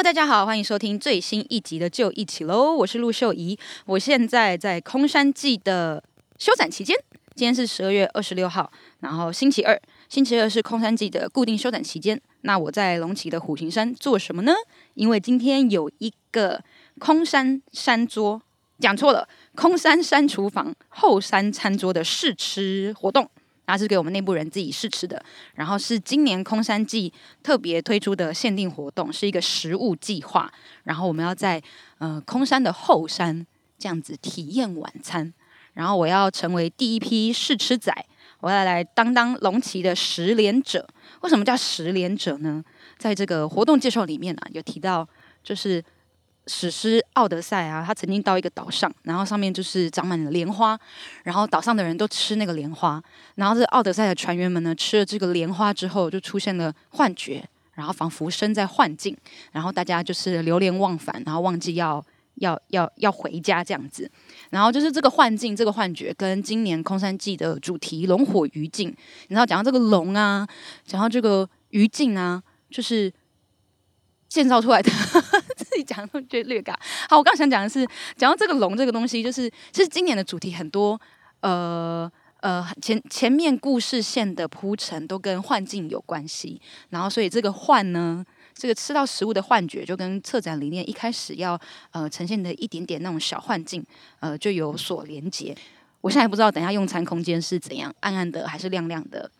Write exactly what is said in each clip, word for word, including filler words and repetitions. Hello， 大家好，欢迎收听最新一集的就一起喽，我是陆秀怡，我现在在空山祭的休展期间，今天是十二月二十六号，然后星期二，星期二是空山祭的固定休展期间。那我在龙崎的虎形山做什么呢？因为今天有一个空山山桌，讲错了，空山山厨房后山餐桌的试吃活动。它是给我们内部人自己试吃的，然后是今年空山祭特别推出的限定活动，是一个食物计划。然后我们要在、呃、空山的后山这样子体验晚餐。然后我要成为第一批试吃仔，我要来当当龙崎的实联者。为什么叫实联者呢？在这个活动介绍里面啊，有提到就是史诗奥德赛啊，他曾经到一个岛上，然后上面就是长满了莲花，然后岛上的人都吃那个莲花，然后这奥德赛的船员们呢吃了这个莲花之后就出现了幻觉，然后仿佛身在幻境，然后大家就是流连忘返，然后忘记要要要要回家这样子。然后就是这个幻境，这个幻觉跟今年空山祭的主题龙火鱼境，你知道讲到这个龙啊，讲到这个鱼境啊，就是建造出来的自己讲都觉得略尬。好，我刚想讲的是，讲到这个龙这个东西，就是其实今年的主题很多，呃呃前前面故事线的铺陈都跟幻境有关系，然后所以这个幻呢，这个吃到食物的幻觉，就跟策展理念一开始要呃呈现的一点点那种小幻境，呃就有所连结。我现在不知道等一下用餐空间是怎样，暗暗的还是亮亮的？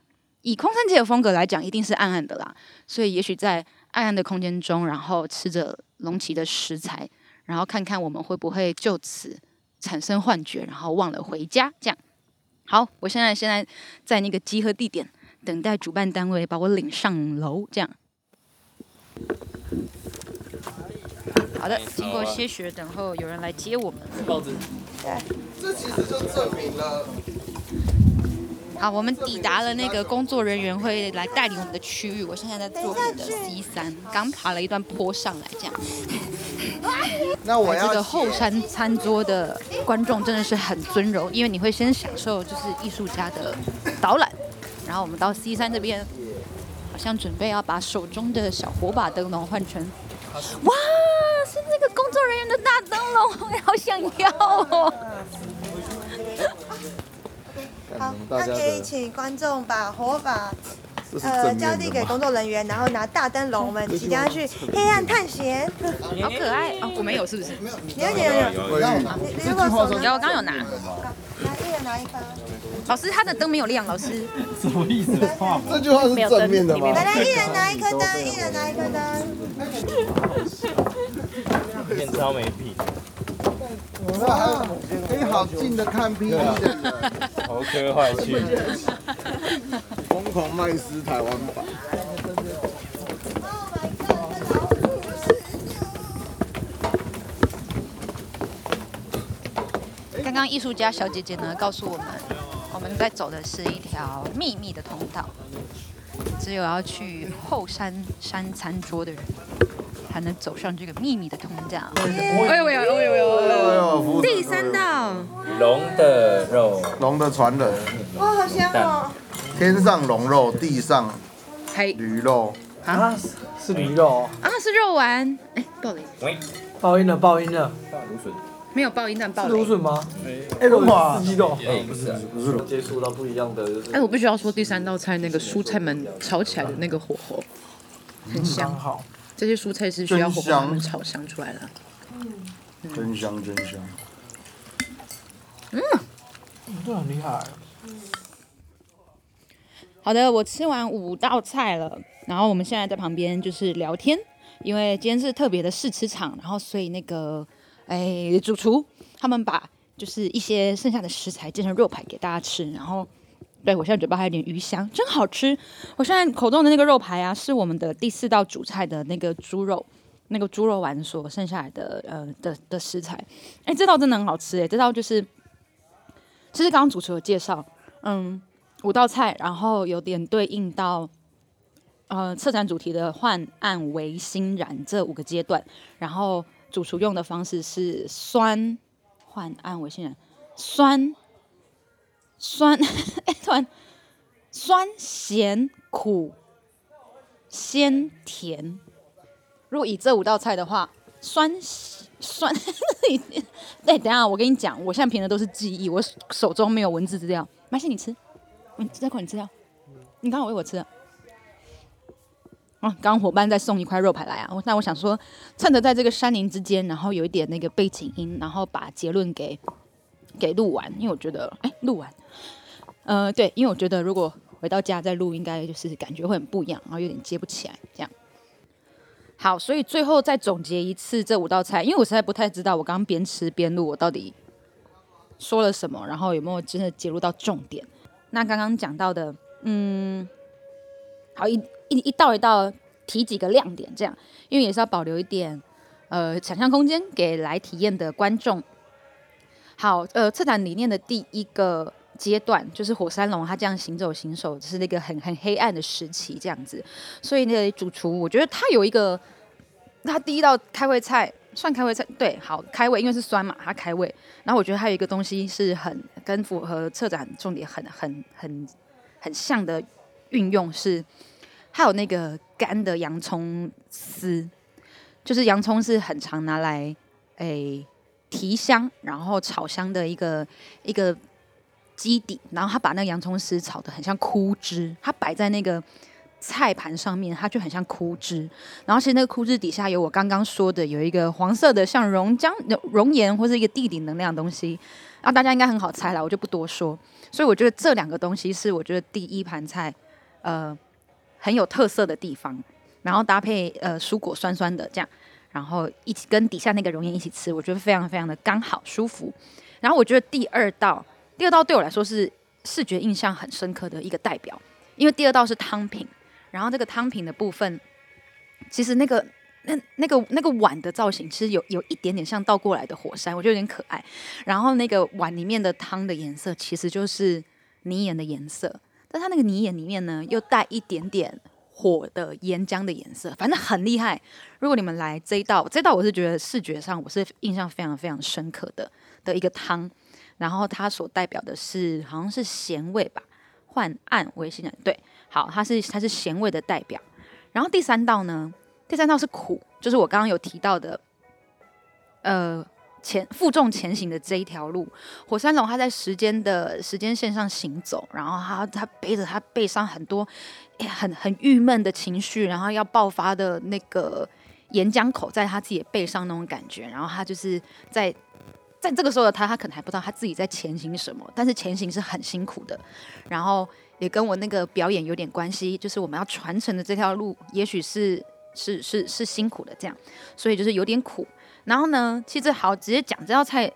以空山祭的风格来讲，一定是暗暗的啦，所以也许在暗暗的空间中，然后吃着龙崎的食材，然后看看我们会不会就此产生幻觉，然后忘了回家。这样，好，我现在现在在那个集合地点，等待主办单位把我领上楼。这样，好的，经过些许的等候，有人来接我们。报纸，这其实就证明了。好，我们抵达了那个工作人员会来带领我们的区域。我现在在作品的 C 三， 刚爬了一段坡上来，这样。那我要这个后山餐桌的观众真的是很尊荣，因为你会先享受就是艺术家的导览，然后我们到 C 三 这边，好像准备要把手中的小火把灯笼换成，哇，是那个工作人员的大灯笼，我好想要哦。好，那可以请观众把火把呃交递给工作人员，然后拿大灯笼，我们即将去黑暗探险。好可爱哦！我没有，是不是？没有，有有有。我让我拿。如果手有，我刚有拿。来，一人拿一包。老师，他的灯没有亮，老师。什么意思？这句话是正面的吗？来来，一人拿一颗灯，一人拿一颗灯。变超没品。哇，可以好近的看 P E 的，好科幻去，疯狂麦斯台湾版。刚刚艺术家小姐姐呢告诉我们，我们在走的是一条秘密的通道，只有要去后山山餐桌的人。才能走上这个秘密的通道。哎呦哎呦哎呦哎呦！第三道，龙的肉，龙的传人。哇，好香哦！天上龙肉，地上驴肉。啊，是驴肉啊，是肉丸。哎，爆雷！爆音了，爆音了。芦笋。没有爆音，但爆雷。是芦笋吗？哎，龙马。鸡肉。哎，不是，不是。接触到不一样的。哎，我必须要说，第三道菜那个蔬菜们炒起来的那个火候，很香。这些蔬菜是需要火候慢慢炒香出来的，嗯，真香真香，嗯，这很厉害。好的，我吃完五道菜了，然后我们现在在旁边就是聊天，因为今天是特别的试吃场，然后所以那个哎主厨他们把就是一些剩下的食材煎成肉排给大家吃，然后。对，我现在嘴巴还有点鱼香，真好吃。我现在口中的那个肉排啊，是我们的第四道主菜的那个猪肉，那个猪肉丸所剩下来的呃的的食材。哎，这道真的很好吃哎，这道就是，其实刚刚主持有介绍，嗯，五道菜，然后有点对应到呃策展主题的幻暗微欣然这五个阶段，然后主厨用的方式是酸幻暗微欣然酸。酸，哎，突然，酸、咸、苦、鲜、甜，如果以这五道菜的话，酸酸对，等一下我跟你讲，我现在凭的都是记忆，我手中没有文字资料。麻烦你吃，你这块你吃掉，你刚好喂我吃了。啊，刚刚伙伴再送一块肉排来啊！那我想说，趁着在这个山林之间，然后有一点那个背景音，然后把结论给给录完，因为我觉得，哎，录完，呃，对，因为我觉得如果回到家再录，应该就是感觉会很不一样，然后有点接不起来，这样。好，所以最后再总结一次这五道菜，因为我实在不太知道我刚刚边吃边录我到底说了什么，然后有没有真的揭露到重点。那刚刚讲到的，嗯，好一。一, 一道一道提几个亮点，这样，因为也是要保留一点呃想象空间给来体验的观众。好，呃，策展理念的第一个阶段就是火山龙，它这样行走行走，就是那个很很黑暗的时期这样子。所以那主厨，我觉得他有一个，他第一道开胃菜算开胃菜，对，好开胃，因为是酸嘛，他开胃。然后我觉得他有一个东西是很跟符合策展重点很很很很像的运用是。还有那个干的洋葱丝，就是洋葱是很常拿来诶提香，然后炒香的一个一个基底。然后他把那个洋葱丝炒得很像枯枝，他摆在那个菜盘上面，它就很像枯枝。然后其实那个枯枝底下有我刚刚说的有一个黄色的像熔浆、熔岩或是一个地底能量的东西。然后大家应该很好猜啦，我就不多说。所以我觉得这两个东西是我觉得第一盘菜，呃。很有特色的地方，然后搭配呃蔬果酸酸的这样，然后一起跟底下那个熔岩一起吃，我觉得非常非常的刚好舒服。然后我觉得第二道，第二道对我来说是视觉印象很深刻的一个代表，因为第二道是汤品，然后这个汤品的部分，其实那个那那个那个碗的造型其实有有一点点像倒过来的火山，我觉得有点可爱。然后那个碗里面的汤的颜色其实就是泥岩的颜色。但它那个泥岩里面呢，又带一点点火的岩浆的颜色，反正很厉害。如果你们来这一道，这一道我是觉得视觉上我是印象非常非常深刻的的一个汤，然后它所代表的是好像是咸味吧，幻暗微辛，对，好，它是它是咸味的代表。然后第三道呢，第三道是苦，就是我刚刚有提到的，呃。前负重前行的这一条路，火山龙它在时间的时间线上行走，然后它它背着它背上很多很很郁闷的情绪，然后要爆发的那个岩浆口在它自己的背上那种感觉，然后它就是在在这个时候的它，它可能还不知道它自己在前行什么，但是前行是很辛苦的，然后也跟我那个表演有点关系，就是我们要传承的这条路，也许是是是是辛苦的这样，所以就是有点苦。然后呢，其实好直接讲这道菜，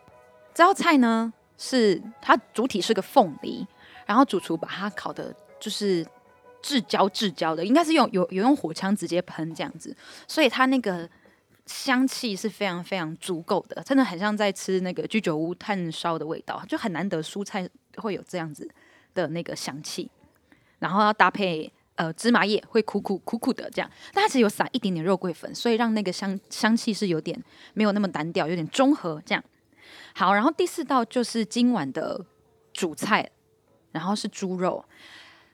这道菜呢是它主体是个凤梨，然后主厨把它烤的，就是至焦至焦的，应该是用有有用火枪直接喷这样子，所以它那个香气是非常非常足够的，真的很像在吃那个居酒屋炭烧的味道，就很难得蔬菜会有这样子的那个香气，然后要搭配。呃，芝麻叶会苦苦苦苦的这样，但它只有撒一点点肉桂粉，所以让那个香香气是有点没有那么单调，有点中和这样。好，然后第四道就是今晚的主菜，然后是猪肉，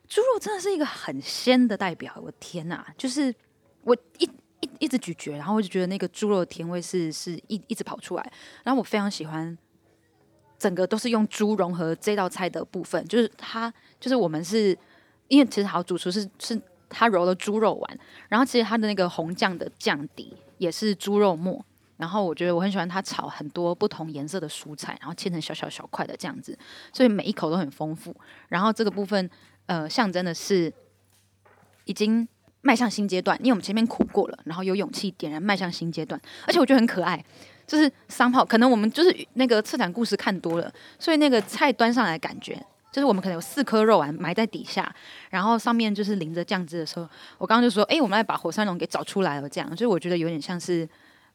猪肉真的是一个很鲜的代表，我天哪！就是我一一一直咀嚼，然后我就觉得那个猪肉的甜味是是一一直跑出来，然后我非常喜欢，整个都是用猪融合这道菜的部分，就是它就是我们是。因为其实好，主厨是是他揉了猪肉丸，然后其实他的那个红酱的酱底也是猪肉末，然后我觉得我很喜欢他炒很多不同颜色的蔬菜，然后切成小小小块的这样子，所以每一口都很丰富。然后这个部分呃象征的是已经迈向新阶段，因为我们前面苦过了，然后有勇气点燃迈向新阶段，而且我觉得很可爱。就是商炮，可能我们就是那个策展故事看多了，所以那个菜端上来的感觉。就是我们可能有四颗肉丸埋在底下，然后上面就是淋着酱汁的时候，我刚刚就说，哎、欸，我们来把火山龙给找出来了，这样，所以我觉得有点像是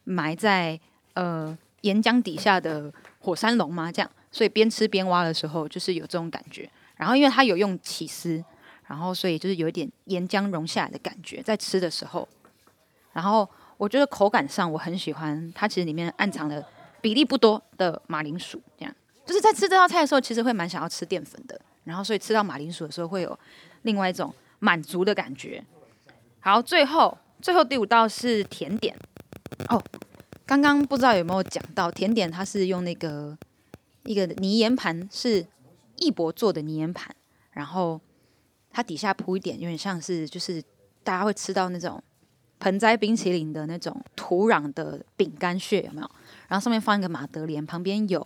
埋在呃岩浆底下的火山龙嘛，这样，所以边吃边挖的时候，就是有这种感觉。然后因为它有用起司，然后所以就是有一点岩浆融下来的感觉，在吃的时候。然后我觉得口感上我很喜欢，它其实里面暗藏了比例不多的马铃薯，这样。就是在吃这道菜的时候，其实会蛮想要吃淀粉的，然后所以吃到马铃薯的时候会有另外一种满足的感觉。好，最后最后第五道是甜点哦，刚刚不知道有没有讲到甜点，它是用那个一个泥岩盘，是义博做的泥岩盘，然后它底下铺一点，有点像是就是大家会吃到那种盆栽冰淇淋的那种土壤的饼干屑，有没有？然后上面放一个马德莲，旁边有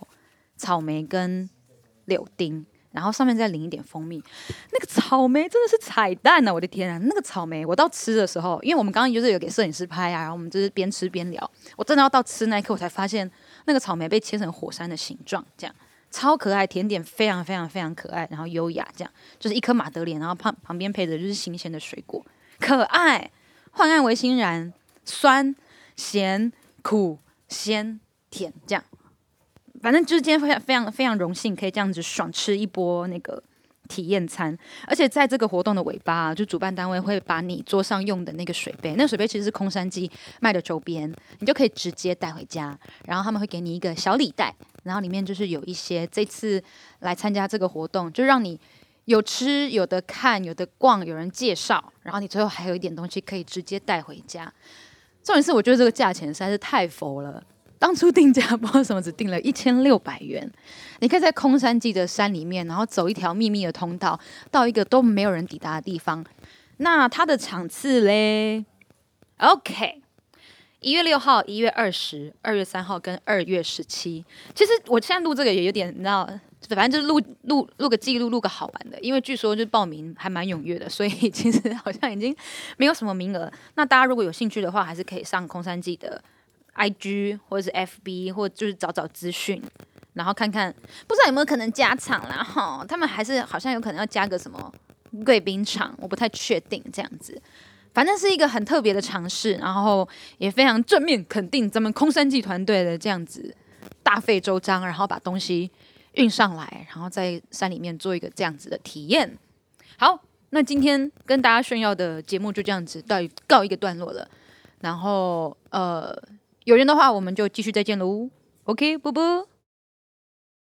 草莓跟柳丁，然后上面再淋一点蜂蜜。那个草莓真的是彩蛋啊！我的天啊，那个草莓我到吃的时候，因为我们刚刚就是有给摄影师拍啊，然后我们就是边吃边聊。我真的要到吃那一刻，我才发现那个草莓被切成火山的形状，这样超可爱。甜点非常非常非常可爱，然后优雅，这样就是一颗马德莲，然后旁旁边配着就是新鲜的水果，可爱。幻暗为欣然，酸、咸、苦、鲜、甜，这样。反正就是今天非常非常荣幸可以这样子爽吃一波那个体验餐，而且在这个活动的尾巴、啊，就主办单位会把你桌上用的那个水杯，那个水杯其实是空山祭卖的周边，你就可以直接带回家，然后他们会给你一个小礼袋，然后里面就是有一些这次来参加这个活动，就让你有吃有的看有的逛，有人介绍，然后你最后还有一点东西可以直接带回家。重点是我觉得这个价钱实在是太佛了。当初定价不知道什么只定了一千六百元，你可以在空山记的山里面，然后走一条秘密的通道，到一个都没有人抵达的地方。那它的场次嘞 ，OK， 一月六号、一月二十、二月三号跟二月十七。其实我现在录这个也有点，你知道，反正就是录录录个记录，录个好玩的。因为据说就报名还蛮踊跃的，所以其实好像已经没有什么名额。那大家如果有兴趣的话，还是可以上空山记的I G 或者是 F B 或者就是找找资讯，然后看看不知道有没有可能加场啦哈，他们还是好像有可能要加个什么贵宾场，我不太确定这样子。反正是一个很特别的尝试，然后也非常正面肯定咱们空山祭团队的这样子大费周章，然后把东西运上来，然后在山里面做一个这样子的体验。好，那今天跟大家炫耀的节目就这样子到告一个段落了，然后呃。有人的话，我们就继续再见喽。OK， 啵啵。